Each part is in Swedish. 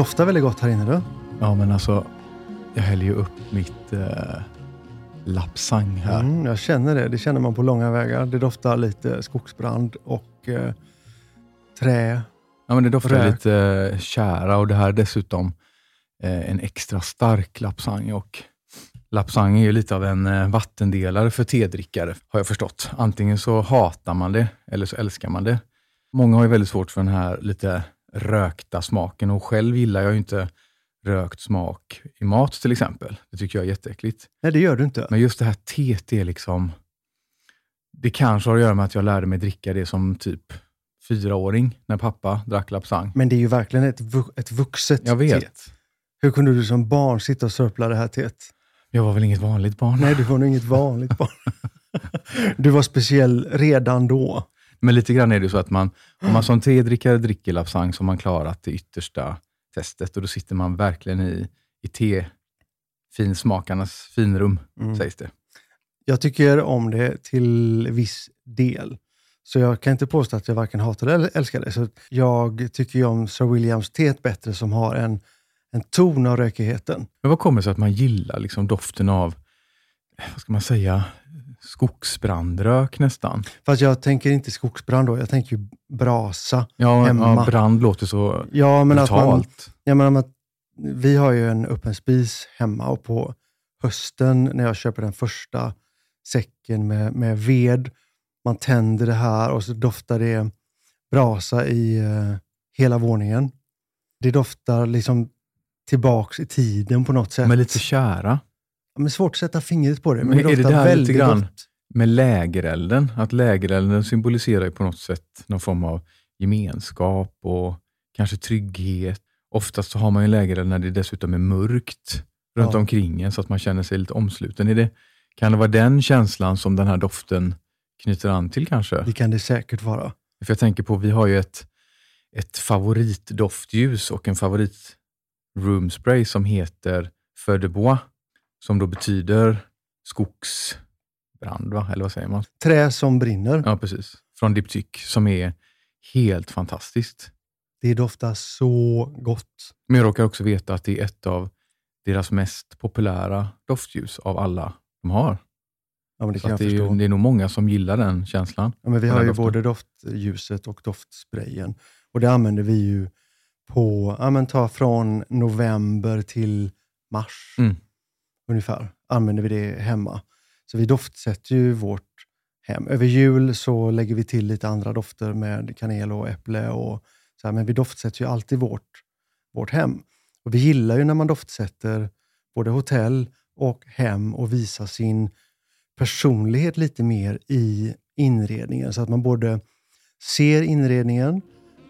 doftar väldigt gott här inne då. Ja, men alltså, jag häller ju upp mitt Lapsang här. Mm, jag känner det. Det känner man på långa vägar. Det doftar lite skogsbrand och trä. Ja, men det doftar lite kära, och det här dessutom en extra stark Lapsang. Och Lapsang är ju lite av en vattendelare för tedrickare, har jag förstått. Antingen så hatar man det eller så älskar man det. Många har ju väldigt svårt för den här lite rökta smaken, och själv gillar jag ju inte rökt smak i mat till exempel. Det tycker jag är jätteäckligt. Nej, det gör du inte. Men just det här teet är liksom, det kanske har att göra med att jag lärde mig dricka det som typ 4-åring när pappa drack Lapsang. Men det är ju verkligen ett vuxet jag vet. Teet. Hur kunde du som barn sitta och sörpla det här teet? Jag var väl inget vanligt barn. Nej, du var nog inget vanligt barn. Du var speciell redan då. Men lite grann är det så att man, om man som tedrickare dricker Lapsang, så har man klarat det yttersta testet. Och då sitter man verkligen i te-finsmakarnas finrum, sägs det. Jag tycker om det till viss del. Så jag kan inte påstå att jag varken hatar eller älskar det. Så jag tycker ju om Sir Williams teet bättre, som har en ton av rökigheten. Men vad kommer det sig att man gillar liksom doften av, vad ska man säga, skogsbrandrök nästan? Fast jag tänker inte skogsbrand då. Jag tänker ju brasa hemma. Ja, brand låter så brutalt. Jag menar att vi har ju en öppen spis hemma, och på hösten när jag köper den första säcken med ved, man tänder det här och så doftar det brasa i hela våningen. Det doftar liksom tillbaks i tiden på något sätt. Men lite kära. Ja, men svårt att sätta fingret på det. Men det är det där lite grann gott med lägerelden? Att lägerelden symboliserar ju på något sätt någon form av gemenskap och kanske trygghet. Oftast så har man ju lägereld när det dessutom är mörkt runt omkring en, så att man känner sig lite omsluten i det. Kan det vara den känslan som den här doften knyter an till kanske? Det kan det säkert vara. För jag tänker på, vi har ju ett favoritdoftljus och en favorit room spray som heter Feu de Bois, som då betyder skogsbrand, va? Eller vad säger man? Trä som brinner. Ja, precis. Från Diptyque, som är helt fantastiskt. Det doftar så gott. Men jag råkar också veta att det är ett av deras mest populära doftljus av alla de har. Ja, men det kan jag förstå. Det är nog många som gillar den känslan. Ja, men vi har ju både doftljuset och doftsprayen. Och det använder vi ju på, ja men ta från november till mars ungefär, använder vi det hemma. Så vi doftsätter ju vårt hem. Över jul så lägger vi till lite andra dofter med kanel och äpple och så här, men vi doftsätter ju alltid vårt hem. Och vi gillar ju när man doftsätter både hotell och hem och visar sin personlighet lite mer i inredningen, så att man både ser inredningen,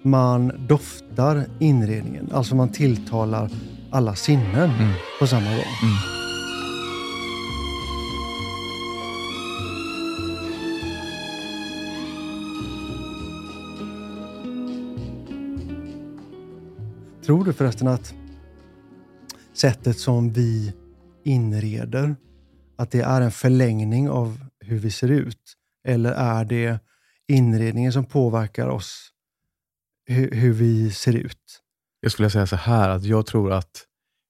man doftar inredningen. Alltså man tilltalar alla sinnen på samma gång. Tror du förresten att sättet som vi inreder, att det är en förlängning av hur vi ser ut? Eller är det inredningen som påverkar oss? Hur vi ser ut. Jag skulle säga så här, att jag tror att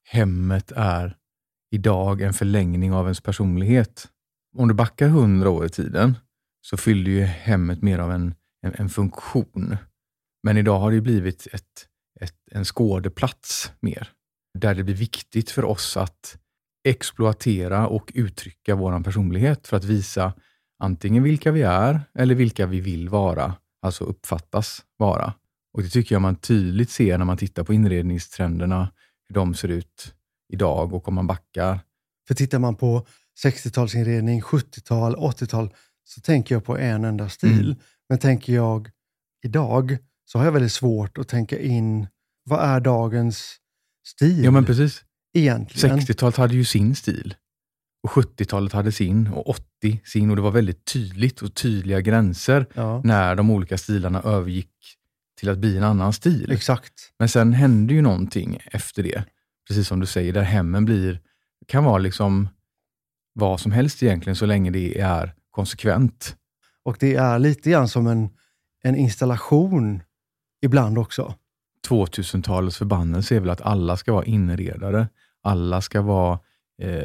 hemmet är idag en förlängning av ens personlighet. Om du backar 100 år i tiden så fyllde ju hemmet mer av en funktion. Men idag har det blivit en skådeplats mer. Där det blir viktigt för oss att exploatera och uttrycka vår personlighet för att visa antingen vilka vi är eller vilka vi vill vara. Alltså uppfattas vara. Och det tycker jag man tydligt ser när man tittar på inredningstrenderna, hur de ser ut idag och om man backar. För tittar man på 60-talsinredning, 70-tal, 80-tal, så tänker jag på en enda stil. Men tänker jag idag, så har jag väldigt svårt att tänka in, vad är dagens stil? Ja, men precis. Egentligen. 60-talet hade ju sin stil. Och 70-talet hade sin, och 80 sin. Och det var väldigt tydligt och tydliga gränser när de olika stilarna övergick till att bli en annan stil. Exakt. Men sen händer ju någonting efter det. Precis som du säger, där hemmen kan vara liksom vad som helst egentligen, så länge det är konsekvent. Och det är lite grann som en installation ibland också. 2000-talets förbannelse är väl att alla ska vara inredare, alla ska vara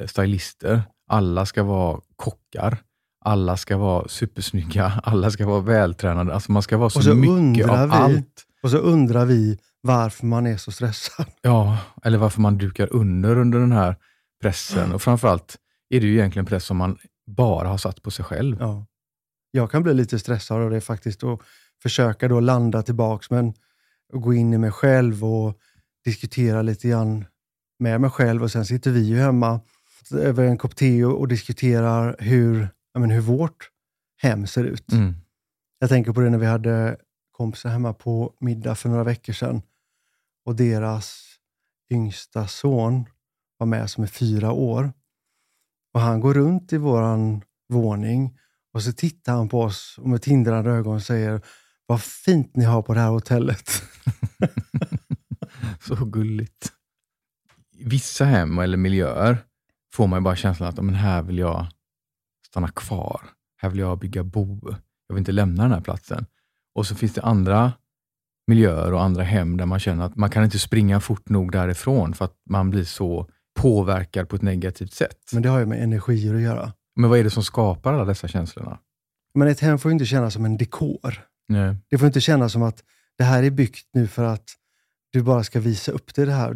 stylister, alla ska vara kockar, alla ska vara supersnygga, alla ska vara vältränade, alltså man ska vara så mycket av allt. Och så undrar vi varför man är så stressad. Ja, eller varför man dukar under den här pressen. Och framförallt är det ju egentligen press som man bara har satt på sig själv. Ja. Jag kan bli lite stressad av det faktiskt och försöka då landa tillbaks, men gå in i mig själv och diskutera lite grann med mig själv. Och sen sitter vi ju hemma över en kopp te och diskuterar hur vårt hem ser ut. Mm. Jag tänker på det när vi hade kompisar hemma på middag för några veckor sedan. Och deras yngsta son var med som är 4 år. Och han går runt i våran våning och så tittar han på oss och med tindrande ögon säger: vad fint ni har på det här hotellet. Så gulligt. Vissa hem eller miljöer får man ju bara känslan att men här vill jag stanna kvar. Här vill jag bygga bo. Jag vill inte lämna den här platsen. Och så finns det andra miljöer och andra hem där man känner att man kan inte springa fort nog därifrån för att man blir så påverkad på ett negativt sätt. Men det har ju med energier att göra. Men vad är det som skapar alla dessa känslorna? Men ett hem får ju inte kännas som en dekor. Nej. Det får inte kännas som att det här är byggt nu för att du bara ska visa upp det här.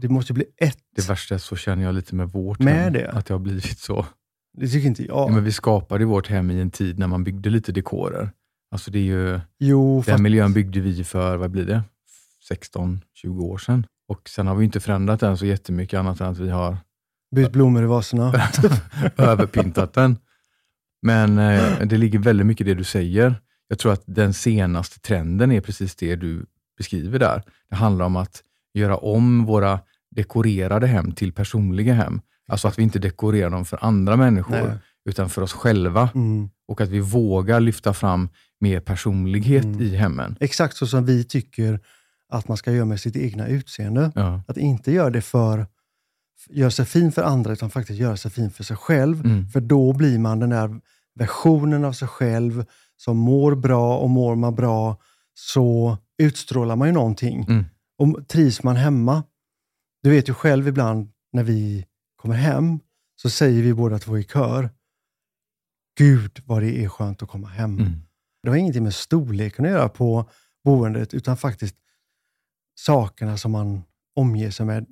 Det måste bli ett. Det värsta så känner jag lite med vårt med hem. Det. Att det har blivit så. Det tycker inte jag. Ja, men vi skapade vårt hem i en tid när man byggde lite dekorer. Alltså det är ju... Den miljön byggde vi för, vad blir det? 16-20 år sedan. Och sen har vi inte förändrat den så jättemycket annat än att vi har... bytt blommor i vaserna. Överpyntat den. Men det ligger väldigt mycket i det du säger. Jag tror att den senaste trenden är precis det du beskriver där. Det handlar om att göra om våra dekorerade hem till personliga hem. Alltså att vi inte dekorerar dem för andra människor. Nej. Utan för oss själva. Mm. Och att vi vågar lyfta fram mer personlighet i hemmen. Exakt så som vi tycker att man ska göra med sitt egna utseende. Ja. Att inte göra det för göra sig fin för andra, utan faktiskt göra sig fin för sig själv. Mm. För då blir man den där versionen av sig själv som mår bra, och mår man bra så utstrålar man ju någonting. Mm. Och trivs man hemma. Du vet ju själv ibland när vi kommer hem så säger vi båda två i kör: Gud vad det är skönt att komma hem. Mm. Det har ingenting med storleken att göra på boendet, utan faktiskt sakerna som man omger sig med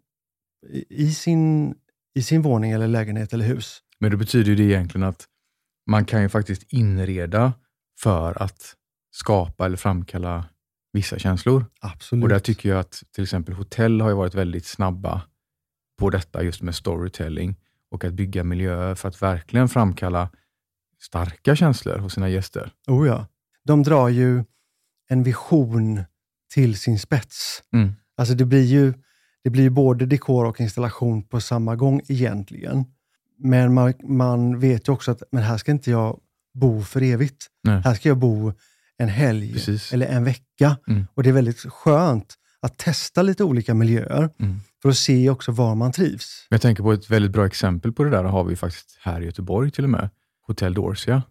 i sin våning eller lägenhet eller hus. Men det betyder ju det egentligen att man kan ju faktiskt inreda för att skapa eller framkalla vissa känslor. Absolut. Och där tycker jag att till exempel hotell har ju varit väldigt snabba på detta just med storytelling och att bygga miljöer för att verkligen framkalla starka känslor hos sina gäster. Oh ja. De drar ju en vision till sin spets. Mm. Alltså det blir ju både dekor och installation på samma gång egentligen. Men man vet ju också att men här ska inte jag bo för evigt. Nej. Här ska jag bo en helg. Precis. Eller en vecka. Mm. Och det är väldigt skönt att testa lite olika miljöer för att se också var man trivs. Jag tänker på ett väldigt bra exempel på det där har vi faktiskt här i Göteborg till och med. Hotel Dorsia.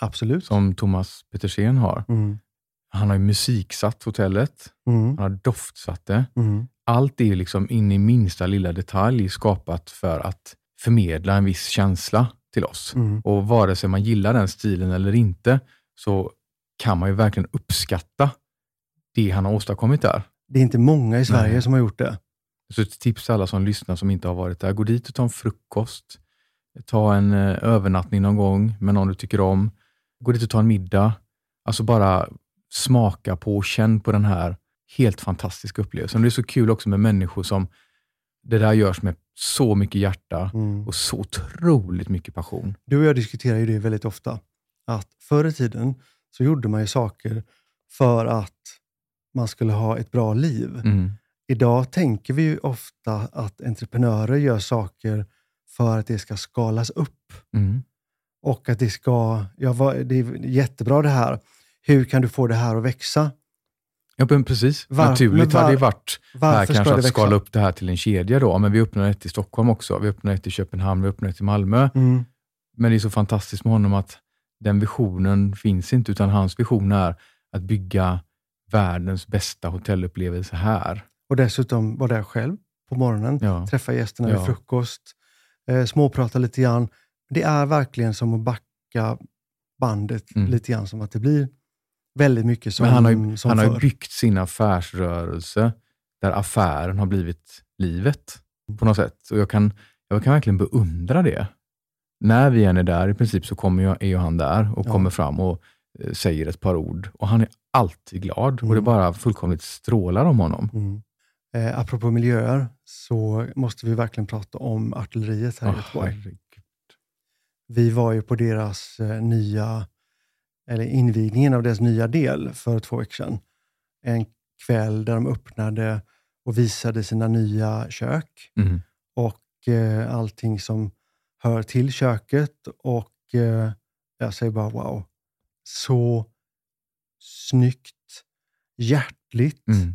Absolut. Som Thomas Petersen har. Mm. Han har ju musiksatt hotellet. Mm. Han har doftsatt det. Mm. Allt är liksom in i minsta lilla detalj skapat för att förmedla en viss känsla till oss. Mm. Och vare sig man gillar den stilen eller inte så kan man ju verkligen uppskatta det han har åstadkommit där. Det är inte många i Sverige som har gjort det. Så ett tips till alla som lyssnar som inte har varit där. Gå dit och ta en frukost. Ta en övernattning någon gång med någon du tycker om. Gå dit och ta en middag. Alltså bara smaka på och känn på den här helt fantastiska upplevelsen. Det är så kul också med människor som det där görs med så mycket hjärta och så otroligt mycket passion. Du och jag diskuterar ju det väldigt ofta. Att förr i tiden så gjorde man ju saker för att man skulle ha ett bra liv. Mm. Idag tänker vi ju ofta att entreprenörer gör saker för att det ska skalas upp. Mm. Och att det ska... det är jättebra det här. Hur kan du få det här att växa? Ja, men precis. Naturligt hade det varit här kanske att skala upp det här till en kedja då. Men vi öppnade ett i Stockholm också. Vi öppnade ett i Köpenhamn. Vi öppnade ett i Malmö. Mm. Men det är så fantastiskt med honom att den visionen finns inte. Utan hans vision är att bygga världens bästa hotellupplevelse här. Och dessutom var där själv på morgonen. Ja. Träffa gästerna vid frukost. Småprata lite grann. Det är verkligen som att backa bandet lite grann, som att det blir väldigt mycket som. Men han har byggt sin affärsrörelse där affären har blivit livet på något sätt. Och jag kan verkligen beundra det. När vi än är där i princip så är han där och kommer fram och säger ett par ord. Och han är alltid glad och det bara fullkomligt strålar om honom. Mm. Apropå miljöer så måste vi verkligen prata om Artilleriet här i Göteborg. Herregud. Vi var ju på deras invigningen av deras nya del för 2 veckor sedan. En kväll där de öppnade och visade sina nya kök. Mm. Och allting som hör till köket. Och jag säger bara wow. Så snyggt. Hjärtligt. Mm.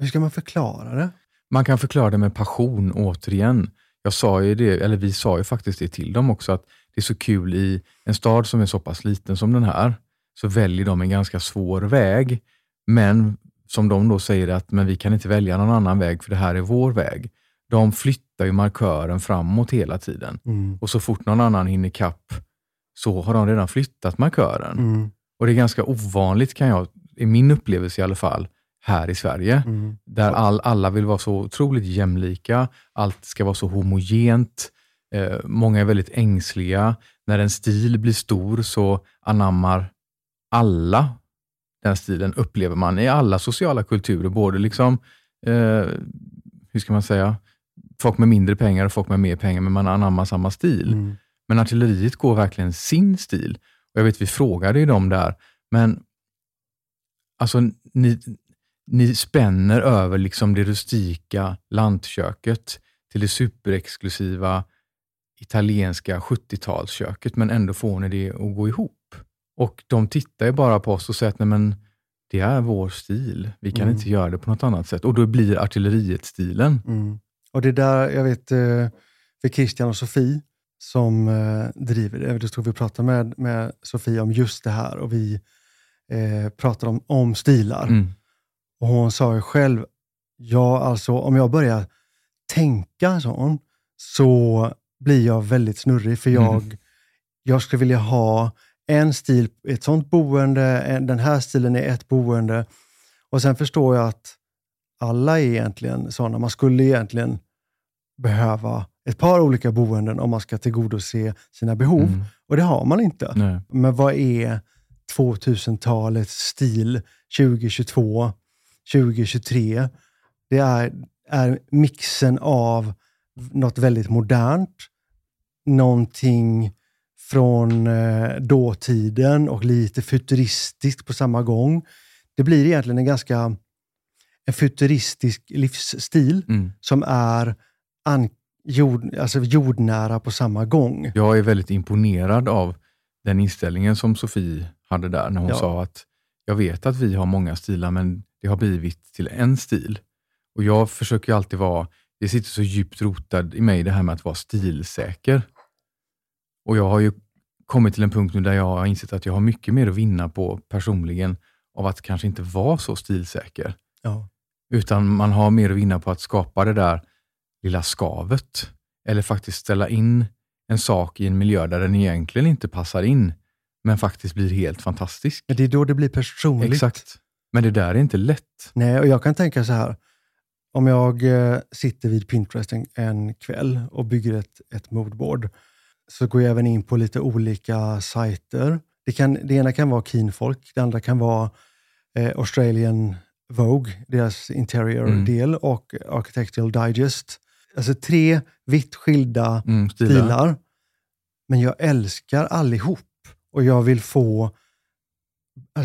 Hur ska man förklara det? Man kan förklara det med passion återigen. Jag sa ju det, eller vi sa ju faktiskt det till dem också, att det är så kul i en stad som är så pass liten som den här, så väljer de en ganska svår väg. Men som de då säger att men vi kan inte välja någon annan väg för det här är vår väg. De flyttar ju markören framåt hela tiden. Mm. Och så fort någon annan hinner kapp så har de redan flyttat markören. Mm. Och det är ganska ovanligt i min upplevelse i alla fall, här i Sverige. Mm. Där alla vill vara så otroligt jämlika. Allt ska vara så homogent. Många är väldigt ängsliga. När en stil blir stor så anammar alla den stilen, upplever man i alla sociala kulturer. Både liksom, hur ska man säga, folk med mindre pengar och folk med mer pengar, men man anammar samma stil. Mm. Men Artilleriet går verkligen sin stil. Och jag vet, vi frågade ju dem där, men alltså ni spänner över liksom det rustika lantköket till det superexklusiva italienska 70-talsköket, men ändå får ni det att gå ihop. Och de tittar ju bara på oss och säger att nej, men det är vår stil. Vi kan inte göra det på något annat sätt. Och då blir Artilleriet-stilen. Mm. Och det där, jag vet, för Christian och Sofie som driver det. Då stod vi och pratade med Sofie om just det här. Och vi pratade om stilar. Mm. Och hon sa ju själv, ja alltså om jag börjar tänka sån så blir jag väldigt snurrig. För jag skulle vilja ha en stil, ett sånt boende, den här stilen är ett boende. Och sen förstår jag att alla är egentligen sådana. Man skulle egentligen behöva ett par olika boenden om man ska tillgodose sina behov. Mm. Och det har man inte. Nej. Men vad är 2000-talets stil 2022, 2023? Det är mixen av något väldigt modernt, någonting från dåtiden och lite futuristiskt på samma gång. Det blir egentligen en ganska futuristisk livsstil som är jordnära på samma gång. Jag är väldigt imponerad av den inställningen som Sofie hade där när hon sa att jag vet att vi har många stilar men det har blivit till en stil. Och jag försöker alltid det sitter så djupt rotad i mig det här med att vara stilsäker. Och jag har ju kommit till en punkt nu där jag har insett att jag har mycket mer att vinna på personligen av att kanske inte vara så stilsäker. Ja. Utan man har mer att vinna på att skapa det där lilla skavet. Eller faktiskt ställa in en sak i en miljö där den egentligen inte passar in. Men faktiskt blir helt fantastisk. Men det är då det blir personligt. Exakt. Men det där är inte lätt. Nej, och jag kan tänka så här. Om jag sitter vid Pinterest en kväll och bygger ett moodboard, så går jag även in på lite olika sajter. Det ena kan vara Kinfolk, det andra kan vara Australian Vogue, deras interior-del, och Architectural Digest. Alltså 3 vitt skilda stilar. Men jag älskar allihop. Och jag vill få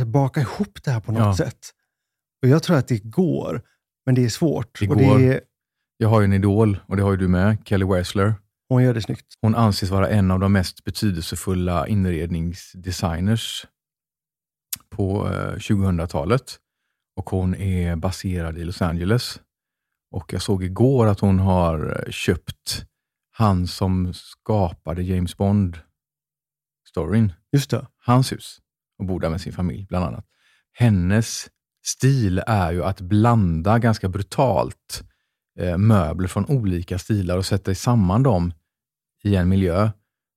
baka ihop det här på något sätt. Och jag tror att det går, men det är svårt. Jag har ju en idol, och det har ju du med, Kelly Wearstler. Hon gör det snyggt. Hon anses vara en av de mest betydelsefulla inredningsdesigners på 2000-talet. Och hon är baserad i Los Angeles. Och jag såg igår att hon har köpt han som skapade James Bond-storyn. Just det. Hans hus. Och bor där med sin familj bland annat. Hennes stil är ju att blanda ganska brutalt möbler från olika stilar och sätta samman dem i en miljö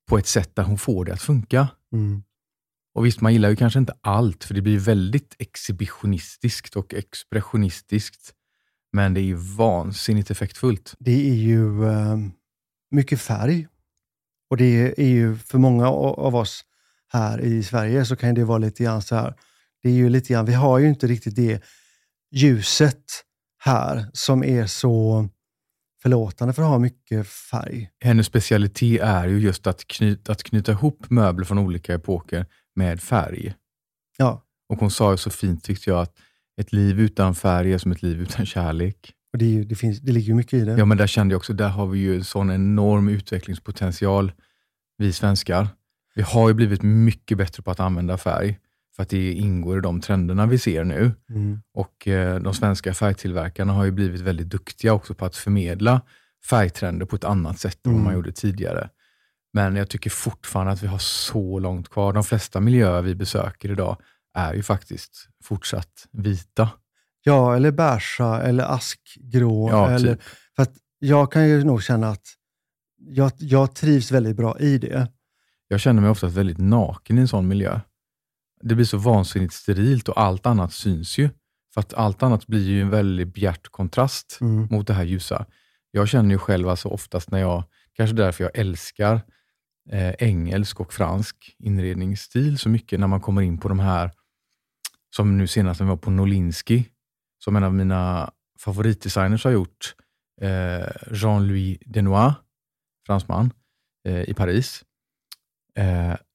på ett sätt där hon får det att funka. Mm. Och visst, man gillar ju kanske inte allt, för det blir väldigt exhibitionistiskt och expressionistiskt, men det är ju vansinnigt effektfullt. Det är ju mycket färg, och det är ju för många av oss här i Sverige så kan det vara lite grann så här. Det är ju lite grann, vi har ju inte riktigt det ljuset här som är så förlåtande för att ha mycket färg. Hennes specialitet är ju just att knyta ihop möbler från olika epoker med färg. Ja. Och hon sa ju så fint, tyckte jag, att ett liv utan färg är som ett liv utan kärlek. Och det ligger ju mycket i det. Ja, men där kände jag också, där har vi ju en sån enorm utvecklingspotential, vi svenskar. Vi har ju blivit mycket bättre på att använda färg, för att det ingår i de trenderna vi ser nu. Mm. Och de svenska färgtillverkarna har ju blivit väldigt duktiga också på att förmedla färgtrender på ett annat sätt än vad man gjorde tidigare. Men jag tycker fortfarande att vi har så långt kvar. De flesta miljöer vi besöker idag är ju faktiskt fortsatt vita. Ja, eller bärsa, eller askgrå. Ja, eller, typ. För att jag kan ju nog känna att jag trivs väldigt bra i det. Jag känner mig oftast väldigt naken i en sån miljö. Det blir så vansinnigt sterilt, och allt annat syns ju. För att allt annat blir ju en väldigt bjärt kontrast mot det här ljusa. Jag känner ju själv alltså oftast när jag, kanske därför jag älskar engelsk och fransk inredningsstil så mycket, när man kommer in på de här, som nu senast när vi var på Nolinski, som en av mina favoritdesigners har gjort, Jean-Louis Denois, fransman, i Paris.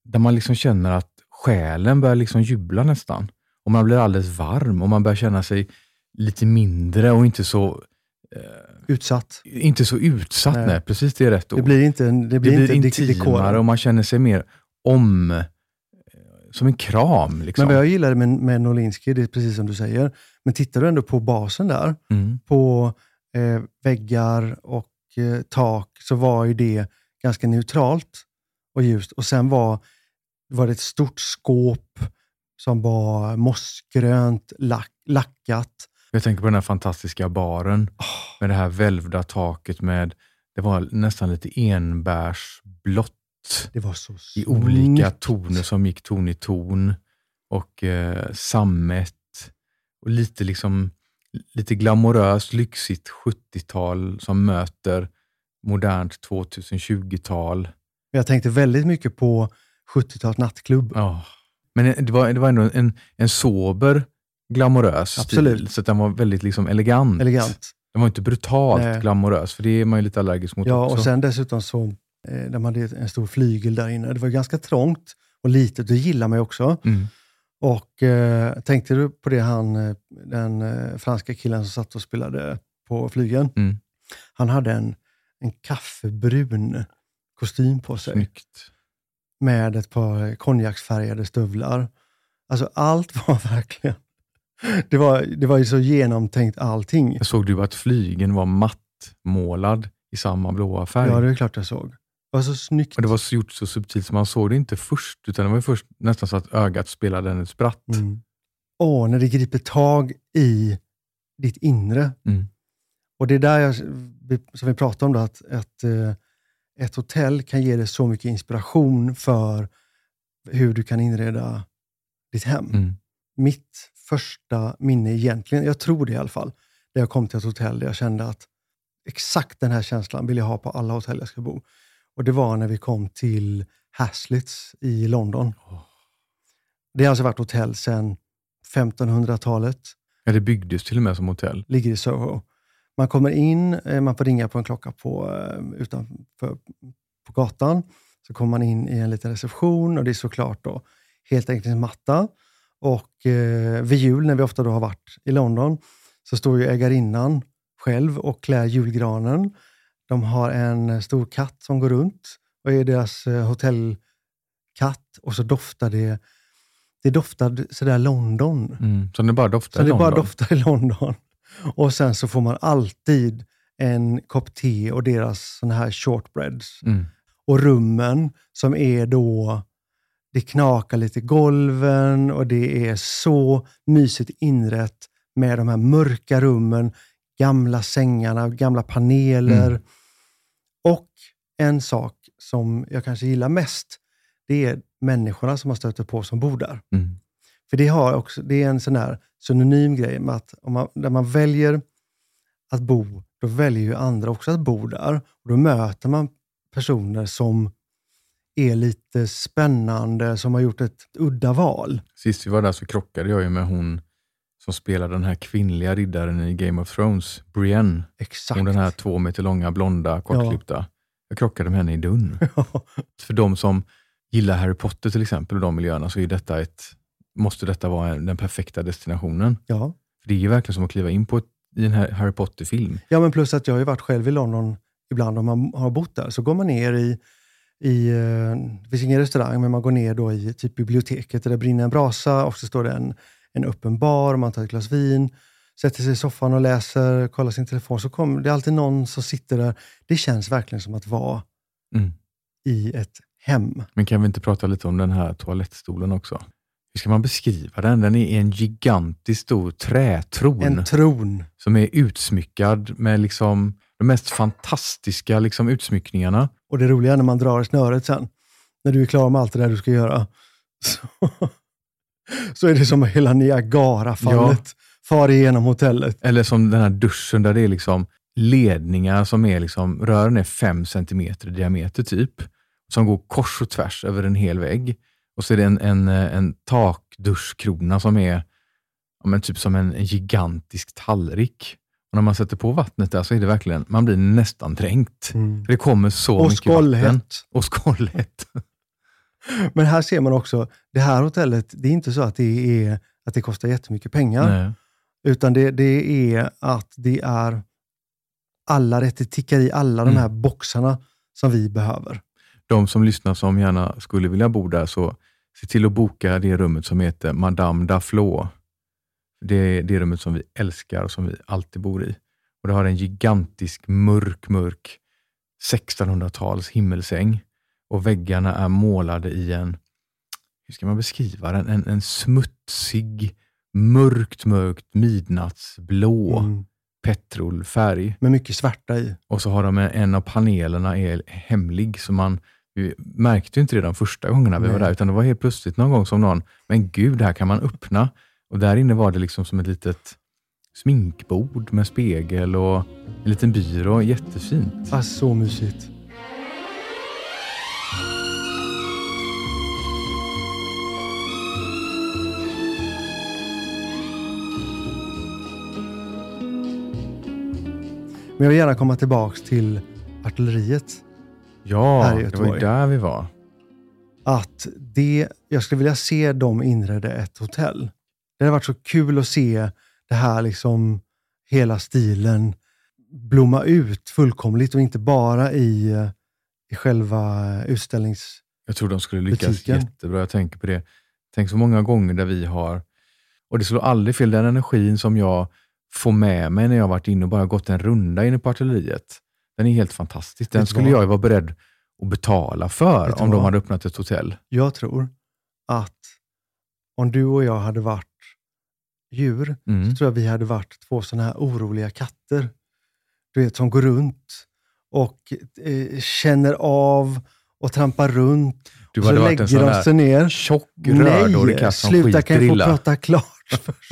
Där man liksom känner att själen börjar liksom jubla nästan. Och man blir alldeles varm, och man börjar känna sig lite mindre och inte så utsatt. Inte så utsatt, nej, precis, det är rätt ord. Det blir inte intimare, och man känner sig mer som en kram liksom. Men vad jag gillar med Nolinski, det är precis som du säger, men tittar du ändå på basen där, på väggar och tak, så var ju det ganska neutralt och ljust, och sen var det ett stort skåp som var mossgrönt, lackat. Jag tänker på den här fantastiska baren med det här välvda taket med, det var nästan lite enbärsblått. Det var så snyggt. I olika toner som gick ton i ton, och sammet, och lite liksom lite glamoröst, lyxigt 70-tal som möter modernt 2020-tal. Jag tänkte väldigt mycket på 70-tals nattklubb. Ja. Men det var ändå en sober, glamorös stil, så att den var väldigt liksom elegant. Den var inte brutalt glamorös, för det är man ju lite allergisk mot också. Ja, och sen dessutom så de hade en stor flygel där inne. Det var ganska trångt och litet. Det gillar man ju också. Mm. Och tänkte du på det, den franska killen som satt och spelade på flygeln? Mm. Han hade en kaffebrun kostym på sig. Snyggt. Med ett par konjaksfärgade stövlar. Alltså allt var verkligen... Det var ju så genomtänkt allting. Jag såg du att flygen var mattmålad i samma blåa färg? Ja, det är klart jag såg. Det var så snyggt. Och det var gjort så subtilt så man såg det inte först. Utan det var ju först nästan så att ögat spelade en spratt. När det griper tag i ditt inre. Och det är där som vi pratade om då, att ett hotell kan ge dig så mycket inspiration för hur du kan inreda ditt hem. Mitt första minne egentligen, jag tror det i alla fall, när jag kom till ett hotell där jag kände att exakt den här känslan vill jag ha på alla hotell jag ska bo. Och det var när vi kom till Hazlitt's i London. Det har alltså varit hotell sedan 1500-talet. Ja, det byggdes till och med som hotell. Ligger i Soho. Man kommer in, man får ringa på en klocka utanför på gatan. Så kommer man in i en liten reception, och det är såklart då helt enkelt en matta. Och vid jul, när vi ofta då har varit i London, så står ju ägarinnan själv och klär julgranen. De har en stor katt som går runt och är deras hotellkatt, och så doftar det. Det doftar sådär London. Så det bara doftar i London. Och sen så får man alltid en kopp te och deras såna här shortbreads. Och rummen som är då Det knakar lite i golven och det är så mysigt inrätt med de här mörka rummen, gamla sängarna, gamla paneler. Mm. Och en sak som jag kanske gillar mest, det är människorna som man stöter på som bor där. Mm. För det har också, det är en sån här synonym grej med att om man, där man väljer att bo, då väljer ju andra också att bo där. Och då möter man personer som är lite spännande, som har gjort ett udda val. Sist vi var där så krockade jag ju med hon som spelar den här kvinnliga riddaren i Game of Thrones, Brienne. Exakt. Hon den här 2 meter långa, blonda, kortklippta. Ja. Jag krockade med henne i dun. För de som gillar Harry Potter till exempel och de miljöerna, så är detta måste detta vara den perfekta destinationen. Ja. För det är ju verkligen som att kliva in på i en Harry Potter-film. Ja, men plus att jag har ju varit själv i London ibland om man har bott där. Så går man ner i det finns ingen restaurang, men man går ner då i typ biblioteket där det brinner en brasa och så står det en öppen bar, man tar ett glas vin, sätter sig i soffan och läser, kollar sin telefon, så kommer det är alltid någon som sitter där. Det känns verkligen som att vara i ett hem. Men kan vi inte prata lite om den här toalettstolen också? Hur ska man beskriva den? Den är en gigantisk stor trätron. En tron. Som är utsmyckad med liksom de mest fantastiska liksom utsmyckningarna. Och det roliga är när man drar snöret sen. När du är klar med allt det där du ska göra. Så är det som hela Niagara-fallet. Ja. Far igenom hotellet. Eller som den här duschen där det är liksom ledningar som är liksom, rören är 5 centimeter i diameter typ. Som går kors och tvärs över en hel vägg. Och så är det en takduschkrona som är men typ som en gigantisk tallrik. Och när man sätter på vattnet där så är det verkligen, man blir nästan dränkt. Mm. För det kommer så och mycket skållhet. Vatten. Och skållhet. Men här ser man också, det här hotellet, det är inte så att det kostar jättemycket pengar. Nej. Utan det är att det är alla rätter tickar i alla de här boxarna som vi behöver. De som lyssnar som gärna skulle vilja bo där, så se till att boka det rummet som heter Madame D'Aflot. Det är det rummet som vi älskar och som vi alltid bor i. Och det har en gigantisk mörk 1600-tals himmelsäng. Och väggarna är målade i en, hur ska man beskriva den? En smutsig, mörkt midnattsblå petrolfärg. Med mycket svarta i. Och så har de en av panelerna är hemlig, så man vi märkte ju inte redan första gången när vi var där, utan det var helt plötsligt någon gång som någon, men gud, det här kan man öppna. Och där inne var det liksom som ett litet sminkbord med spegel och en liten byrå. Jättefint. Ah, så mysigt. Men jag vill gärna komma tillbaks till Artilleriet. Ja, det var ju där vi var. Att jag skulle vilja se dem inreda ett hotell. Det har varit så kul att se det här liksom hela stilen blomma ut fullkomligt och inte bara i själva utställningsbutiken. Jag tror de skulle lyckas jättebra, jag tänker på det. Tänk så många gånger där vi har, och det slår aldrig fel, den energin som jag får med mig när jag har varit inne och bara gått en runda inne på Artilleriet. Den är helt fantastisk. Den skulle jag vara beredd att betala för om de hade öppnat ett hotell. Jag tror att om du och jag hade varit djur, så tror jag vi hade varit 2 sådana här oroliga katter, du vet, som går runt och känner av och trampar runt. Du hade varit en sån där tjock rödhårig katt som skitdrillar. Sluta, kan jag få prata klart först?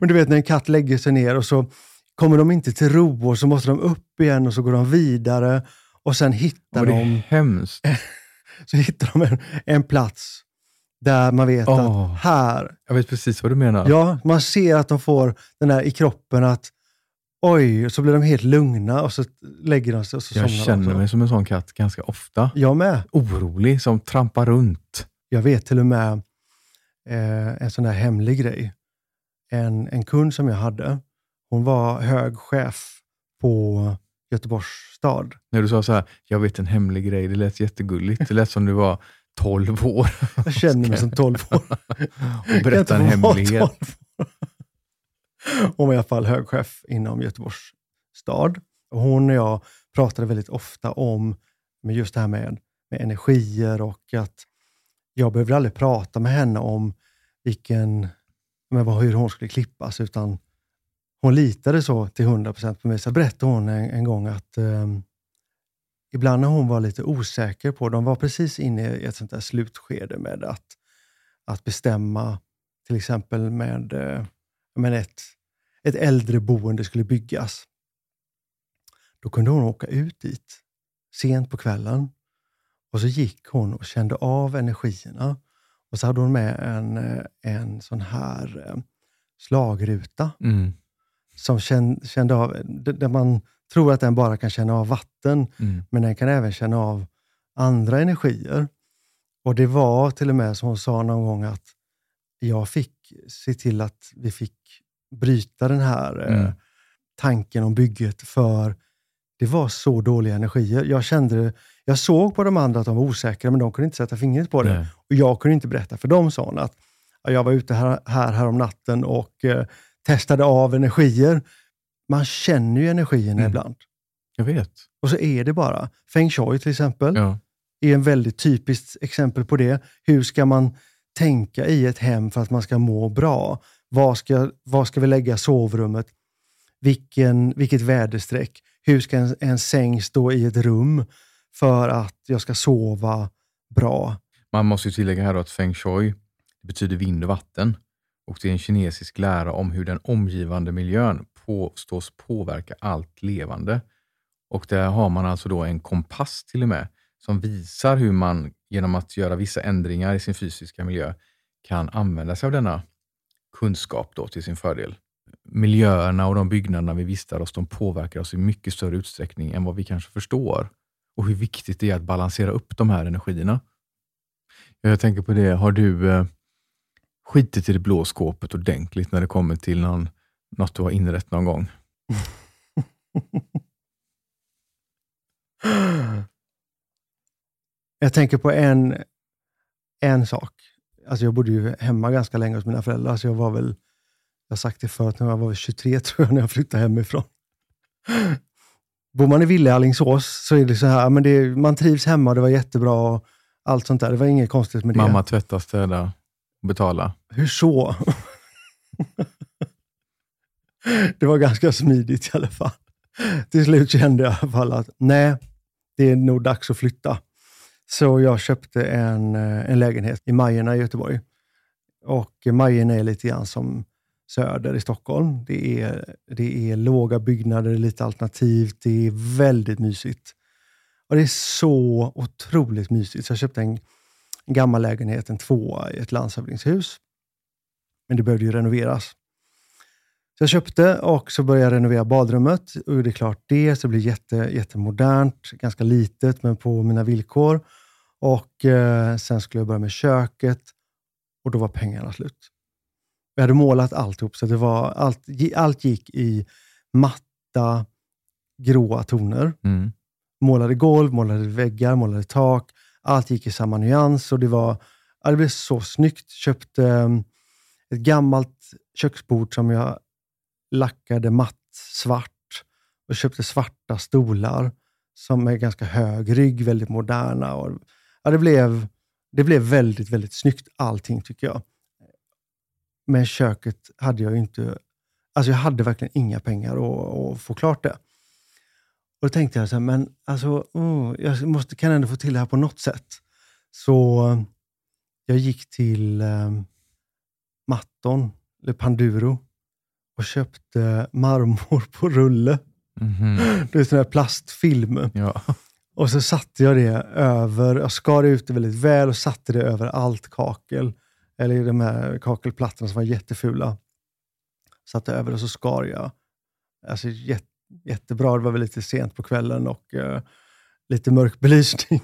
Men du vet, när en katt lägger sig ner och så kommer de inte till ro och så måste de upp igen och så går de vidare och sen hittar de hemskt. Så hittar de en plats där man vet att här... Jag vet precis vad du menar. Ja, man ser att de får den där i kroppen att oj, så blir de helt lugna och så lägger de sig och så somnar de. Jag känner mig som en sån katt ganska ofta. Jag med. Orolig, som trampar runt. Jag vet till och med en sån där hemlig grej. En kund som jag hade, hon var hög chef på Göteborgs stad. När du sa så här, jag vet en hemlig grej, det lät jättegulligt. Det lät som du var 12 år. Jag känner mig som 12 år. Och berätta en hemlighet. Hon var i alla fall hög chef inom Göteborgs stad. Och hon och jag pratade väldigt ofta om just det här med energier och att jag behövde aldrig prata med henne om hur hon skulle klippas, utan hon litade så till 100% på mig. Så berättade hon en gång att ibland när hon var lite osäker på, de var precis inne i ett sånt där slutskede med att bestämma, till exempel med ett äldreboende skulle byggas. Då kunde hon åka ut dit sent på kvällen och så gick hon och kände av energierna, och så hade hon med en sån här slagruta som kände av, där man tror att den bara kan känna av vatten, men den kan även känna av andra energier. Och det var till och med som hon sa någon gång att jag fick se till att vi fick bryta den här tanken om bygget, för det var så dåliga energier. Jag såg på de andra att de var osäkra, men de kunde inte sätta fingret på det. Nej. Och jag kunde inte berätta för dem, sa hon, att jag var ute här om natten och testade av energier. Man känner ju energierna ibland. Jag vet. Och så är det bara. Feng Shui till exempel är en väldigt typiskt exempel på det. Hur ska man tänka i ett hem för att man ska må bra? Var ska vi lägga sovrummet? Vilket väderstreck? Hur ska en säng stå i ett rum för att jag ska sova bra? Man måste ju tillägga här då att Feng Shui betyder vind och vatten. Och det är en kinesisk lära om hur den omgivande miljön påstås påverka allt levande. Och där har man alltså då en kompass till och med som visar hur man genom att göra vissa ändringar i sin fysiska miljö kan använda sig av denna kunskap då till sin fördel. Miljöerna och de byggnaderna vi vistar oss, de påverkar oss i mycket större utsträckning än vad vi kanske förstår. Och hur viktigt det är att balansera upp de här energierna. Jag tänker på det, har du skitit i det blå skåpet ordentligt när det kommer till något du har inrett någon gång? Jag tänker på en sak. Alltså jag bodde ju hemma ganska länge hos mina föräldrar, så jag har sagt det förut, när jag var 23 tror jag, när jag flyttade hemifrån. Bor man i villa i Alingsås så är det så här, men man trivs hemma, det var jättebra och allt sånt där. Det var inget konstigt med det. Mamma tvättar, städa och betala. Hur så? Det var ganska smidigt i alla fall. Till slut kände jag i alla fall att nej, det är nog dags att flytta. Så jag köpte en lägenhet i Majerna i Göteborg. Och Majerna är lite grann som Söder i Stockholm. Det är låga byggnader, lite alternativt. Det är väldigt mysigt. Och det är så otroligt mysigt. Så jag köpte en gammal lägenhet, en tvåa i ett landshövdingshus. Men det behövde ju renoveras. Så jag köpte och så började jag renovera badrummet. Och det är klart det. Så det blir jättemodernt. Ganska litet, men på mina villkor. Och sen skulle jag börja med köket. Och då var pengarna slut. Jag hade målat alltihop, så det var allt gick i matta, gråa toner. Målade golv, målade väggar, målade tak. Allt gick i samma nyans och det blev så snyggt. Köpte ett gammalt köksbord som jag lackade matt svart. Och köpte svarta stolar som är ganska hög rygg, väldigt moderna. Och, det blev väldigt, väldigt snyggt allting tycker jag. Men köket hade jag ju inte... Alltså jag hade verkligen inga pengar att få klart det. Och då tänkte jag så här, men alltså... jag kan ändå få till det här på något sätt. Så jag gick till Matton, eller Panduro. Och köpte marmor på rulle. Mm-hmm. Det är sån här plastfilm. Ja. Och så satte jag det över... Jag skar ut det väldigt väl och satte det över allt kakel. Eller de här kakelplattorna som var jättefula. Satt över och så skar jag. Alltså jättebra. Det var väl lite sent på kvällen och lite mörk belysning.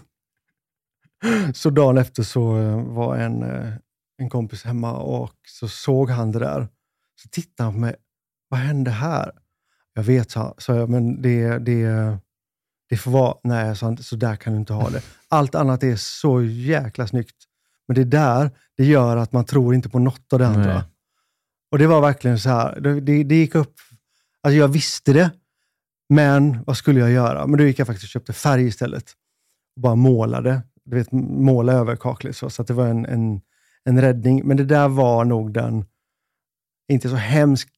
Så dagen efter så var en kompis hemma och så såg han det där. Så tittade han på mig. Vad hände här? Jag vet, sa jag, men det får vara... Nej, sa han, så där kan du inte ha det. Allt annat är så jäkla snyggt. Men det gör att man tror inte på något av det andra. Nej. Och det var verkligen så här, det gick upp, alltså jag visste det, men vad skulle jag göra? Men då gick jag faktiskt och köpte färg istället. Bara målade du vet, måla över kaklet så att det var en räddning. Men det där var nog den inte så hemsk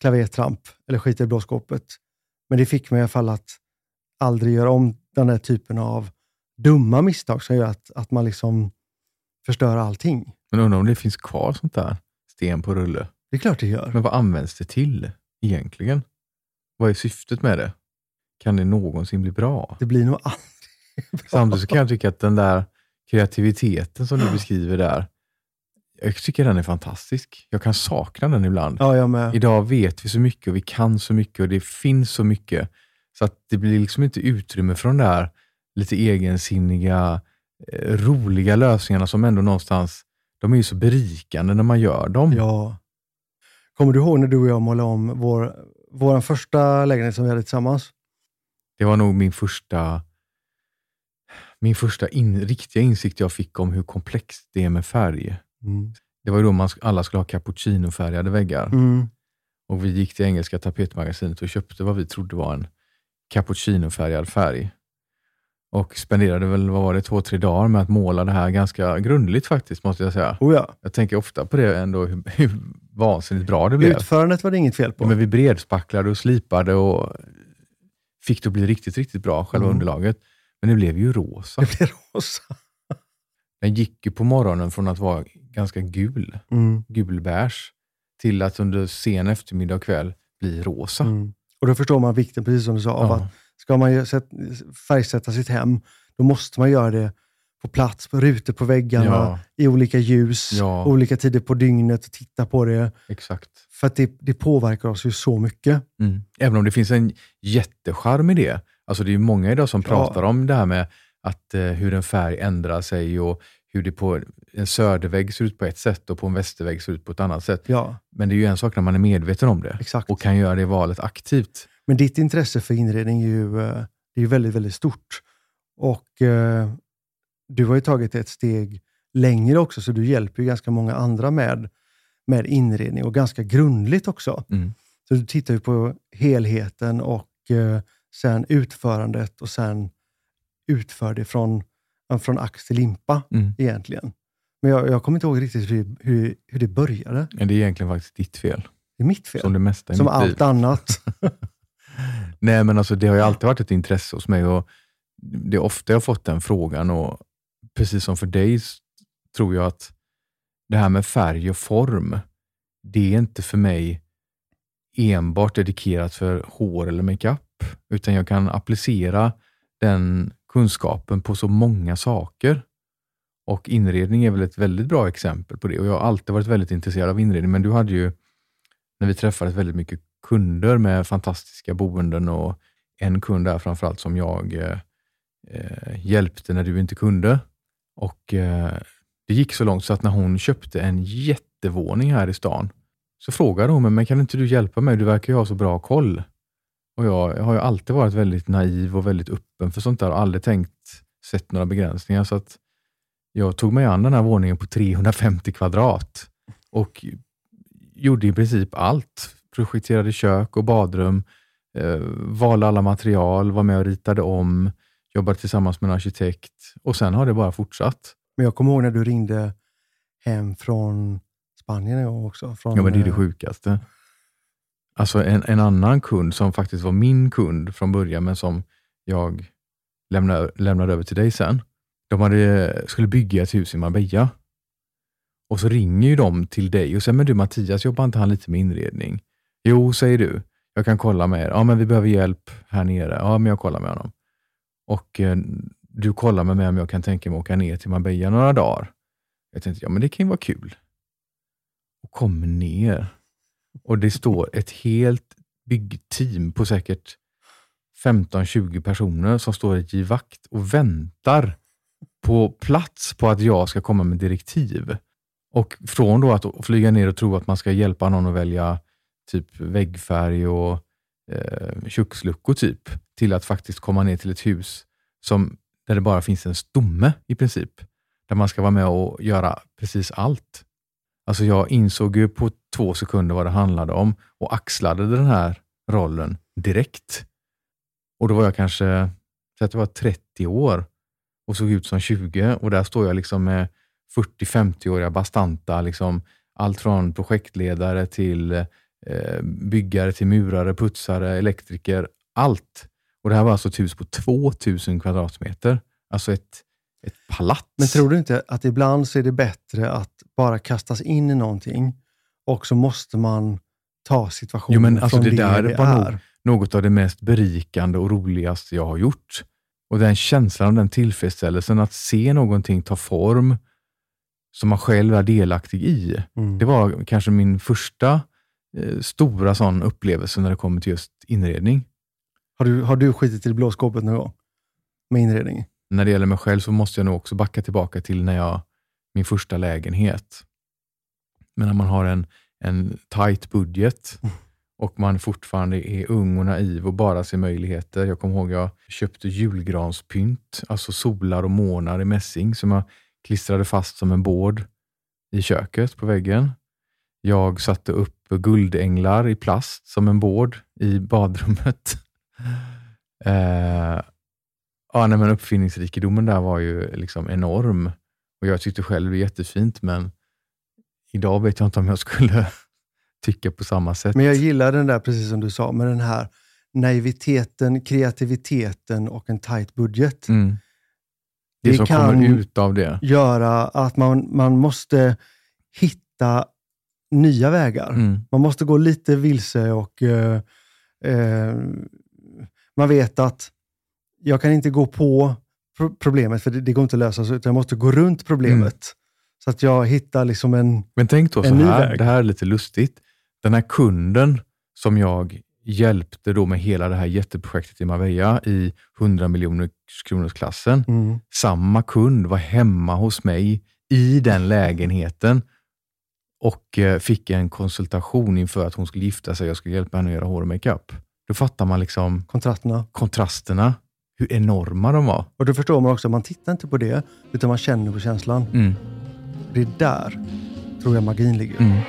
klavertramp eller skit i blåskåpet. Men det fick mig i alla fall att aldrig göra om den här typen av dumma misstag som gör att man liksom förstör allting. Men undrar om det finns kvar sånt där sten på rulle? Det är klart det gör. Men vad används det till egentligen? Vad är syftet med det? Kan det någonsin bli bra? Det blir nog aldrig bra. Samtidigt så kan jag tycka att den där kreativiteten som du beskriver där, jag tycker den är fantastisk. Jag kan sakna den ibland. Ja, jag med. Idag vet vi så mycket och vi kan så mycket och det finns så mycket. Så att det blir liksom inte utrymme från de där lite egensinniga, roliga lösningarna som ändå någonstans, de är ju så berikande när man gör dem. Ja. Kommer du ihåg när du och jag målade om vår första lägenhet som vi hade tillsammans? Det var nog min första riktiga insikt jag fick om hur komplext det är med färg. Mm. Det var ju då alla skulle ha cappuccino-färgade väggar. Mm. Och vi gick till engelska tapetmagasinet och köpte vad vi trodde var en cappuccino-färgad färg. Och spenderade väl, 2-3 dagar med att måla det här ganska grundligt faktiskt, måste jag säga. Oh ja. Jag tänker ofta på det ändå, hur vansinnigt bra det blev. Utförandet var det inget fel på. Ja, men vi bredspacklade och slipade och fick det att bli riktigt, riktigt bra, själva underlaget. Men det blev ju rosa. Det blev rosa. Den gick ju på morgonen från att vara ganska gul, gulbärs, till att under sen eftermiddag och kväll bli rosa. Mm. Och då förstår man vikten, precis som du sa, av att ska man färgsätta sitt hem, då måste man göra det på plats, på rutor, på väggarna, i olika ljus, olika tider på dygnet och titta på det. Exakt. För att det påverkar oss ju så mycket. Mm. Även om det finns en jättecharm i det. Alltså det är ju många idag som pratar om det här med att hur en färg ändrar sig och hur det på en södervägg ser ut på ett sätt och på en västervägg ser ut på ett annat sätt. Ja. Men det är ju en sak när man är medveten om det. Exakt. Och kan göra det valet aktivt. Men ditt intresse för inredning är ju väldigt, väldigt stort. Och du har ju tagit ett steg längre också, så du hjälper ju ganska många andra med inredning och ganska grundligt också. Mm. Så du tittar ju på helheten och sen utförandet och sen utför det från ax till limpa egentligen. Men jag kommer inte ihåg riktigt hur det började. Men det är egentligen faktiskt ditt fel. Det är mitt fel. Som det mesta i mitt liv. Som allt annat. Nej, men alltså det har ju alltid varit ett intresse hos mig och det är ofta jag har fått den frågan, och precis som för dig tror jag att det här med färg och form, det är inte för mig enbart dedikerat för hår eller makeup, utan jag kan applicera den kunskapen på så många saker, och inredning är väl ett väldigt bra exempel på det. Och jag har alltid varit väldigt intresserad av inredning, men du hade ju, när vi träffades, väldigt mycket kunder med fantastiska boenden, och en kund där framförallt som jag hjälpte när du inte kunde, och det gick så långt så att när hon köpte en jättevåning här i stan så frågade hon mig, men kan inte du hjälpa mig, du verkar ju ha så bra koll. Och jag har ju alltid varit väldigt naiv och väldigt öppen för sånt där, och aldrig sett några begränsningar, så att jag tog mig an den här våningen på 350 kvadrat och gjorde i princip allt. Projekterade kök och badrum, valde alla material, var med och ritade om, jobbade tillsammans med en arkitekt, och sen har det bara fortsatt. Men jag kommer ihåg när du ringde hem från Spanien också. Ja, men det är det sjukaste. Alltså en annan kund som faktiskt var min kund från början, men som jag lämnade över till dig sen. De skulle bygga ett hus i Marbella. Och så ringer ju de till dig och säger, men du Mattias, jobbar inte han lite med inredning? Jo, säger du. Jag kan kolla med er. Ja, men vi behöver hjälp här nere. Ja, men jag kollar med honom. Och du kollar med mig om jag kan tänka mig att åka ner till Marbella några dagar. Jag tänkte, ja men det kan ju vara kul. Och kommer ner. Och det står ett helt byggteam på säkert 15-20 personer som står i vakt och väntar på plats på att jag ska komma med direktiv. Och från då att flyga ner och tro att man ska hjälpa någon att välja typ väggfärg och köksluckor typ, till att faktiskt komma ner till ett hus där det bara finns en stomme i princip, där man ska vara med och göra precis allt. Alltså jag insåg ju på 2 sekunder vad det handlade om och axlade den här rollen direkt. Och då var jag kanske, så att det var 30 år, och såg ut som 20. Och där står jag liksom med 40-50-åriga bastanta, liksom allt från projektledare till byggare till murare, putsare, elektriker, allt. Och det här var alltså ett hus på 2000 kvadratmeter. Alltså ett palats. Men tror du inte att ibland så är det bättre att bara kastas in i någonting och så måste man ta situationen? Jo, men alltså det var något av det mest berikande och roligaste jag har gjort. Och den känslan och den tillfredsställelsen att se någonting ta form som man själv är delaktig i. Mm. Det var kanske min första stora sån upplevelse när det kommer till just inredning. Har du skitit till blåskåpet någon gång med inredning? När det gäller mig själv så måste jag nog också backa tillbaka till när min första lägenhet. Men när man har en tight budget och man fortfarande är ung och naiv och bara ser möjligheter. Jag kommer ihåg jag köpte julgranspynt, alltså solar och månar i mässing som jag klistrade fast som en bård i köket på väggen. Jag satte upp guldänglar i plast som en bård i badrummet. Men uppfinningsrikedomen där var ju liksom enorm. Och jag tyckte själv det var jättefint, men idag vet jag inte om jag skulle tycka på samma sätt. Men jag gillar den där, precis som du sa, med den här naiviteten, kreativiteten och en tight budget. Mm. Det som kan kommer ut av det göra att man måste hitta nya vägar. Mm. Man måste gå lite vilse och man vet att jag kan inte gå på problemet, för det går inte att lösa, utan jag måste gå runt problemet. Mm. Så att jag hittar liksom en. Men tänk då så här, det här är lite lustigt. Den här kunden som jag hjälpte då med hela det här jätteprojektet i Marbella i 100 miljoner kronors klassen. Mm. Samma kund var hemma hos mig i den lägenheten och fick en konsultation inför att hon skulle gifta sig. Jag skulle hjälpa henne att göra hår och makeup. Då fattar man liksom kontrasterna. Hur enorma de var. Och då förstår man också, man tittar inte på det, utan man känner på känslan. Mm. Det är där, tror jag, magin ligger. Mm.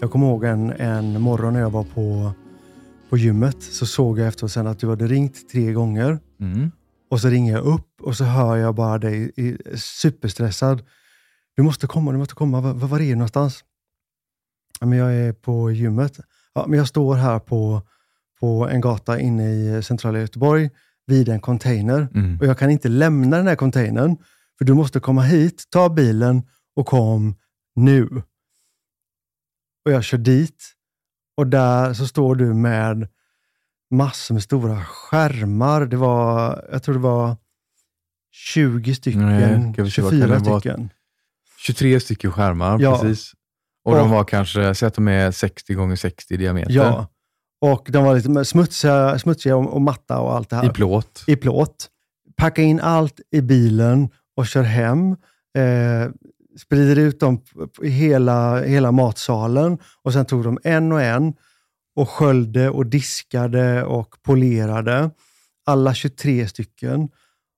Jag kommer ihåg en morgon när jag var på gymmet, så såg jag efteråt sen att du hade ringt 3 gånger. Mm. Och så ringer jag upp och så hör jag bara dig superstressad. Du måste komma. Var är du någonstans? Ja, men jag är på gymmet. Ja, men jag står här på en gata inne i centrala Göteborg vid en container. Mm. Och jag kan inte lämna den här containern, för du måste komma hit, ta bilen och kom nu. Och jag kör dit. Och där så står du med massor med stora skärmar. Jag tror det var 20 stycken. Nej, 24 stycken. 23 stycken skärmar, ja. Precis. Och de var kanske, säg att de är 60x60 i diameter. Ja, och de var lite smutsiga och matta och allt det här. I plåt. Packa in allt i bilen och kör hem. Sprider ut dem i hela matsalen. Och sen tog de en. Och sköljde och diskade och polerade. Alla 23 stycken.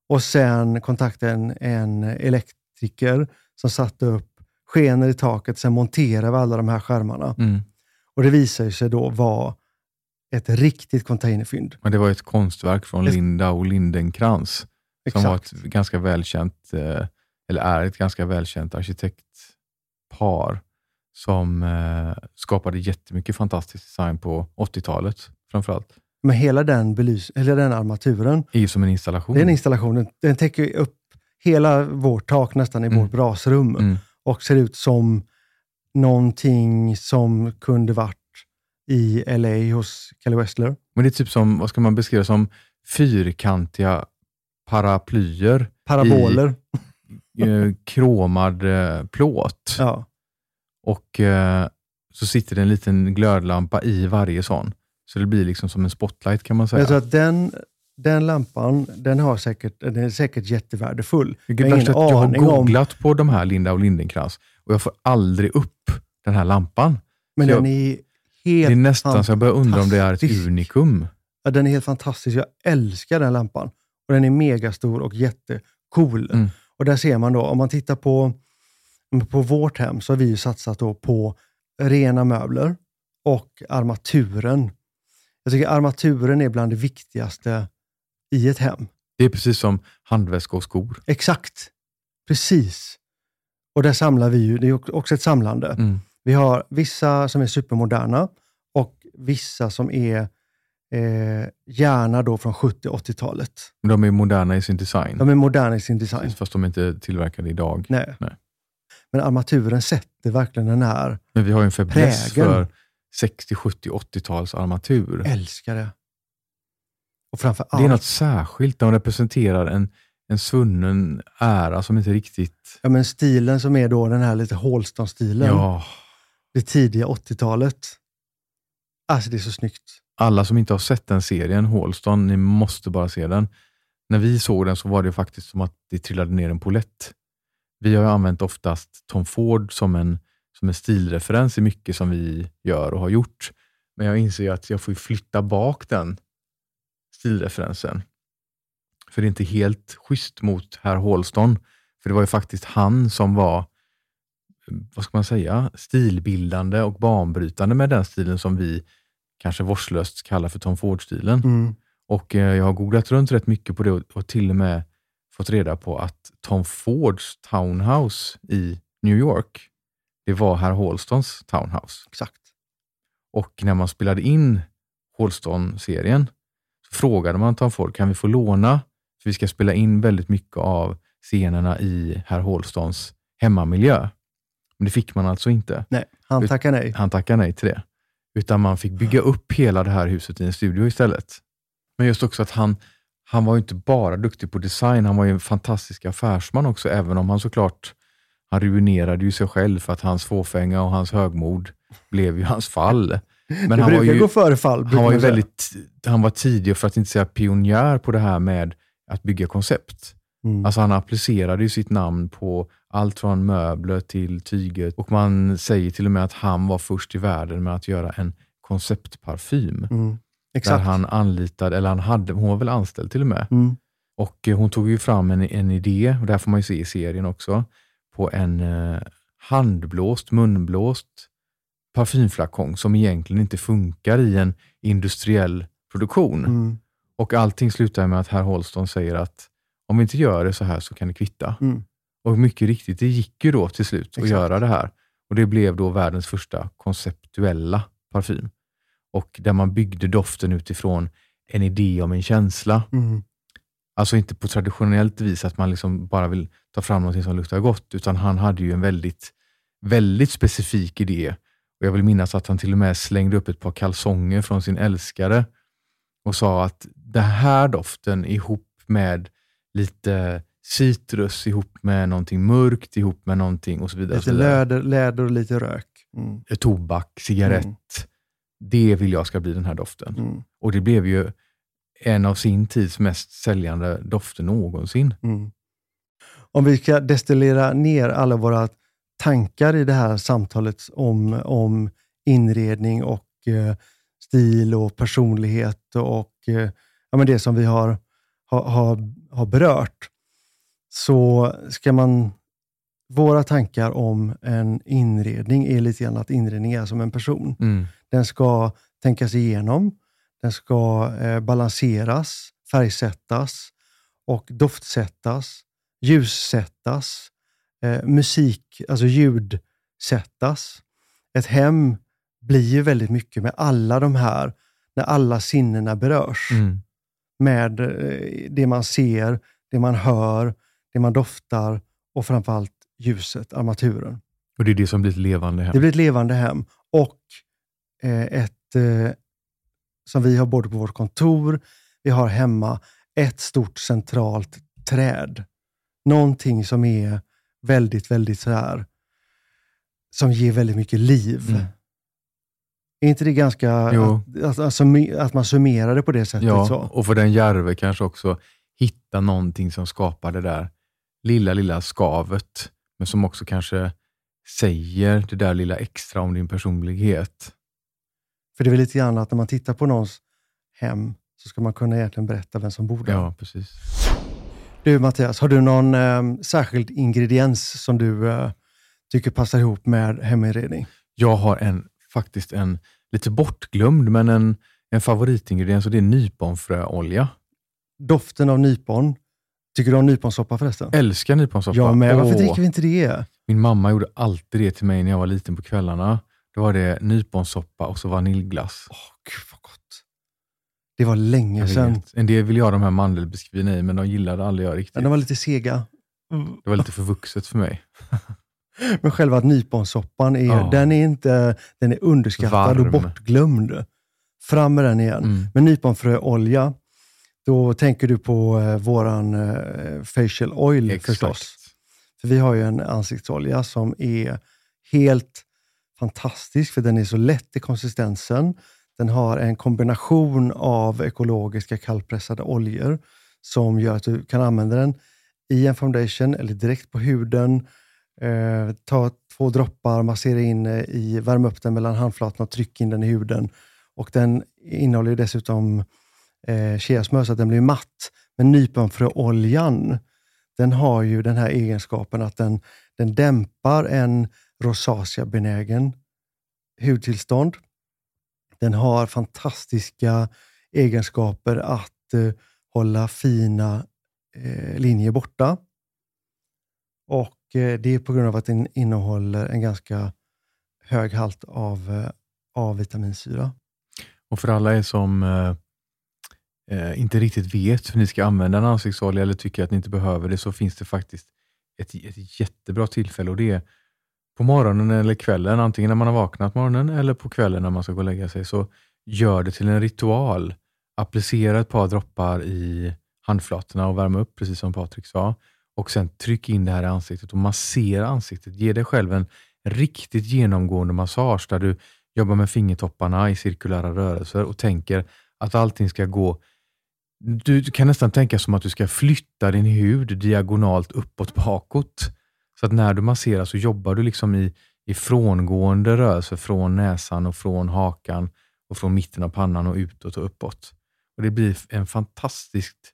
Och sen kontaktade en elektriker som satte upp skenor i taket. Sen monterade vi alla de här skärmarna. Mm. Och det visade sig då vara ett riktigt containerfynd. Men det var ett konstverk från Linda och Lindenkrans. Exakt. Som var ett ganska välkänt arkitektpar. Som skapade jättemycket fantastisk design på 80-talet framförallt. Men hela den armaturen är ju som en installation. Det är en installation. Den täcker upp hela vårt tak nästan i vårt brasrum. Mm. Och ser ut som någonting som kunde varit i LA hos Kelly Wearstler. Men det är typ som, vad ska man beskriva som, fyrkantiga paraplyer. Paraboler. I kromad plåt. Ja. Och så sitter det en liten glödlampa i varje sån. Så det blir liksom som en spotlight, kan man säga. Jag tror att den lampan, den är säkert jättevärdefull. Jag har googlat på de här Linda och Lindenkrans. Och jag får aldrig upp den här lampan. Men det är nästan så jag börjar undra om det är ett unikum. Ja, den är helt fantastisk. Jag älskar den lampan. Och den är megastor och jättecool. Mm. Och där ser man då, om man tittar på Men på vårt hem så har vi ju satsat då på rena möbler och armaturen. Jag tycker armaturen är bland det viktigaste i ett hem. Det är precis som handväskor och skor. Exakt. Precis. Och där samlar vi ju. Det är också ett samlande. Mm. Vi har vissa som är supermoderna och vissa som är gärna då från 70-80-talet. De är moderna i sin design. Precis, fast de är inte tillverkade idag. Nej. Men armaturen sätter verkligen den här. Men vi har ju en fäbless för 60, 70, 80-tals armatur. Älskar det. Och framför allt, det är något särskilt. De representerar en svunnen ära som inte riktigt... Ja, men stilen som är då den här lite Halston-stilen. Ja. Det tidiga 80-talet. Alltså det är så snyggt. Alla som inte har sett den serien, Halston, ni måste bara se den. När vi såg den så var det faktiskt som att det trillade ner en polett. Vi har ju använt oftast Tom Ford som en stilreferens i mycket som vi gör och har gjort. Men jag inser ju att jag får flytta bak den stilreferensen. För det är inte helt schysst mot herr Halston. För det var ju faktiskt han som var, vad ska man säga, stilbildande och banbrytande med den stilen som vi kanske vårdslöst kallar för Tom Ford-stilen. Mm. Och jag har googlat runt rätt mycket på det och till och med fått reda på att Tom Fords townhouse i New York, det var herr Halstons townhouse. Exakt. Och när man spelade in Halston-serien så frågade man Tom Ford, kan vi få låna? För vi ska spela in väldigt mycket av scenerna i herr Halstons hemmamiljö. Men det fick man alltså inte. Nej, han tackade nej. Han tackade nej till det. Utan man fick bygga upp hela det här huset i en studio istället. Men just också att han var ju inte bara duktig på design. Han var ju en fantastisk affärsman också. Även om han såklart, han ruinerade ju sig själv för att hans fåfänga och hans högmod blev ju hans fall. Men han brukar var ju, gå före fall. Han var tidig, för att inte säga pionjär, på det här med att bygga koncept. Mm. Alltså han applicerade ju sitt namn på allt från möbler till tyget. Och man säger till och med att han var först i världen med att göra en konceptparfym. Mm. Exakt. Där han anlitade, eller hon var väl anställd till och med. Mm. Och hon tog ju fram en idé, och det här får man ju se i serien också, på en munblåst parfymflakong som egentligen inte funkar i en industriell produktion. Mm. Och allting slutar med att herr Halston säger att om vi inte gör det så här så kan det kvitta. Mm. Och mycket riktigt, det gick ju då till slut att göra det här. Och det blev då världens första konceptuella parfym. Och där man byggde doften utifrån en idé om en känsla. Mm. Alltså inte på traditionellt vis att man liksom bara vill ta fram någonting som luktar gott. Utan han hade ju en väldigt, väldigt specifik idé. Och jag vill minnas att han till och med slängde upp ett par kalsonger från sin älskare. Och sa att den här doften ihop med lite citrus, ihop med någonting mörkt, ihop med någonting och så vidare. Lite läder och lite rök. Mm. Tobak, cigarett. Mm. Det vill jag ska bli den här doften. Mm. Och det blev ju en av sin tids mest säljande dofter någonsin. Mm. Om vi ska destillera ner alla våra tankar i det här samtalet om inredning och stil och personlighet och men det som vi har berört, så ska man, våra tankar om en inredning är lite grann att inredning är som en person. Mm. Den ska tänkas igenom, den ska balanseras, färgsättas och doftsättas, ljussättas, musik, alltså ljudsättas. Ett hem blir ju väldigt mycket med alla de här, när alla sinnena berörs. Mm. Med det man ser, det man hör, det man doftar och framförallt ljuset, armaturen. Och det är det som blir ett levande hem. Det blir ett levande hem. Och som vi har både på vårt kontor, vi har hemma ett stort centralt träd. Någonting som är väldigt, väldigt så här, som ger väldigt mycket liv. Mm. Är inte det ganska, att man summerar det på det sättet? Ja, så? Och för den järve kanske också hitta någonting som skapar det där lilla skavet, men som också kanske säger det där lilla extra om din personlighet. För det är väl lite grann att när man tittar på någons hem så ska man kunna egentligen berätta vem som bor där. Ja, precis. Du Mattias, har du någon särskild ingrediens som du tycker passar ihop med heminredning? Jag har faktiskt en lite bortglömd, men en favoritingrediens, och det är nyponfröolja. Doften av nypon. Tycker du om nyponsoppa förresten? Älskar nyponsoppa. Ja, men varför dricker vi inte det? Min mamma gjorde alltid det till mig när jag var liten på kvällarna. Då var det nyponsoppa och så vaniljglass. Åh, gud vad gott. Det var länge sedan. En del vill jag ha de här mandelbiskvierna i, men de gillade aldrig jag riktigt. Men de var lite sega. Det var lite för vuxet för mig. Men själva nyponsoppan är, den är underskattad. Varm. Och bortglömd. Fram med den igen. Mm. Men nyponfröolja, då tänker du på våran facial oil. Exakt. Förstås. För vi har ju en ansiktsolja som är helt fantastisk, för den är så lätt i konsistensen. Den har en kombination av ekologiska kallpressade oljor som gör att du kan använda den i en foundation eller direkt på huden. Ta 2 droppar, massera in i, värma upp den mellan handflatorna och tryck in den i huden. Och den innehåller dessutom cheasmör så att den blir matt. Men nyponfröoljan, den har ju den här egenskapen att den dämpar en rosacea-benägen hudtillstånd. Den har fantastiska egenskaper att hålla fina linjer borta. Och det är på grund av att den innehåller en ganska hög halt av vitaminsyra. Och för alla er som inte riktigt vet hur ni ska använda en ansiktsolja eller tycker att ni inte behöver det, så finns det faktiskt ett jättebra tillfälle, och det är på morgonen eller kvällen, antingen när man har vaknat morgonen eller på kvällen när man ska gå och lägga sig. Så gör det till en ritual. Applicera ett par droppar i handflatorna och värma upp, precis som Patrik sa. Och sen tryck in det här i ansiktet och massera ansiktet. Ge dig själv en riktigt genomgående massage där du jobbar med fingertopparna i cirkulära rörelser och tänker att allting ska gå. Du kan nästan tänka som att du ska flytta din hud diagonalt uppåt bakåt. Så att när du masserar så jobbar du liksom i frångående rörelser från näsan och från hakan och från mitten av pannan och utåt och uppåt. Och det blir en fantastiskt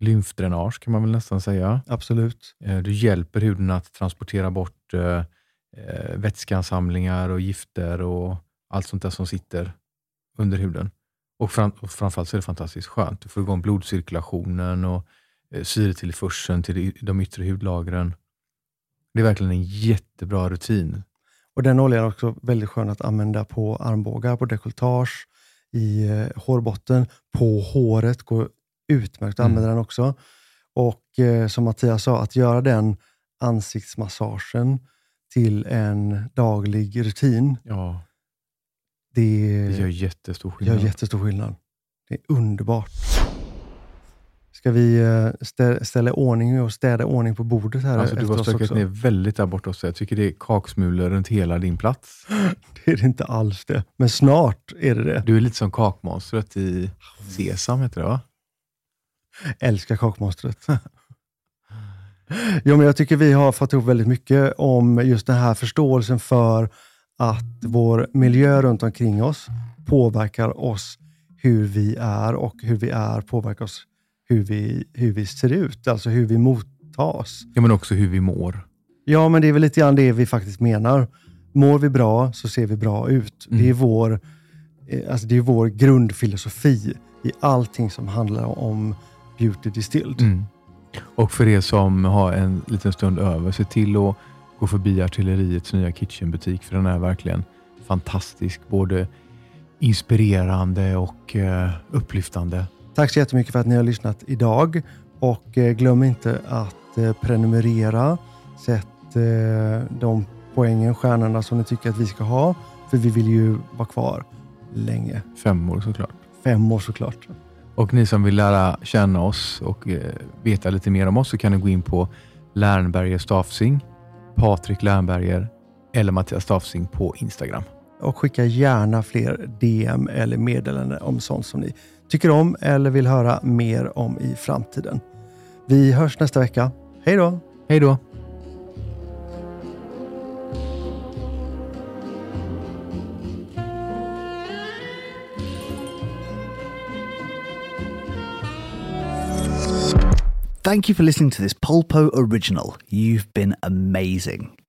lymfdränage, kan man väl nästan säga. Absolut. Du hjälper huden att transportera bort vätskeansamlingar och gifter och allt sånt där som sitter under huden. Och framförallt så är det fantastiskt skönt. Du får igång blodcirkulationen och syretillförseln till de yttre hudlagren. Det är verkligen en jättebra rutin. Och den oljan är också väldigt skön att använda på armbågar, på dekolletage, i hårbotten, på håret. Går utmärkt att använda den också. Och som Mattias sa, att göra den ansiktsmassagen till en daglig rutin. Ja. Det gör jättestor skillnad. Det är underbart. Ska vi ställa ordning och städa ordning på bordet här? Alltså, du har stökat ner väldigt där borta också. Jag tycker det är kaksmulor runt hela din plats. Det är det inte alls det. Men snart är det. Du är lite som kakmonstret i Sesam, heter det, va? Älskar kakmonstret. Jo, men jag tycker vi har fått ihop väldigt mycket om just den här förståelsen för att vår miljö runt omkring oss påverkar oss hur vi är, och hur vi är påverkar oss hur vi ser ut, alltså hur vi mottas. Ja, men också hur vi mår. Ja, men det är väl lite grann det vi faktiskt menar. Mår vi bra så ser vi bra ut. Mm. Det är vår grundfilosofi i allting som handlar om beauty distilled. Mm. Och för er som har en liten stund över, se till att gå förbi Artilleriets nya kitchenbutik, för den är verkligen fantastisk, både inspirerande och upplyftande. Tack så jättemycket för att ni har lyssnat idag, och glöm inte att prenumerera. Sätt de poängen, stjärnorna som ni tycker att vi ska ha, för vi vill ju vara kvar länge. 5 år såklart. 5 år såklart. Och ni som vill lära känna oss och veta lite mer om oss, så kan ni gå in på Lernberger Stafsing, Patrik Lernberger eller Mattias Stafsing på Instagram. Och skicka gärna fler DM eller meddelanden om sånt som ni tycker om eller vill höra mer om i framtiden. Vi hörs nästa vecka. Hej då! Hej då! Thank you for listening to this Polpo original. You've been amazing.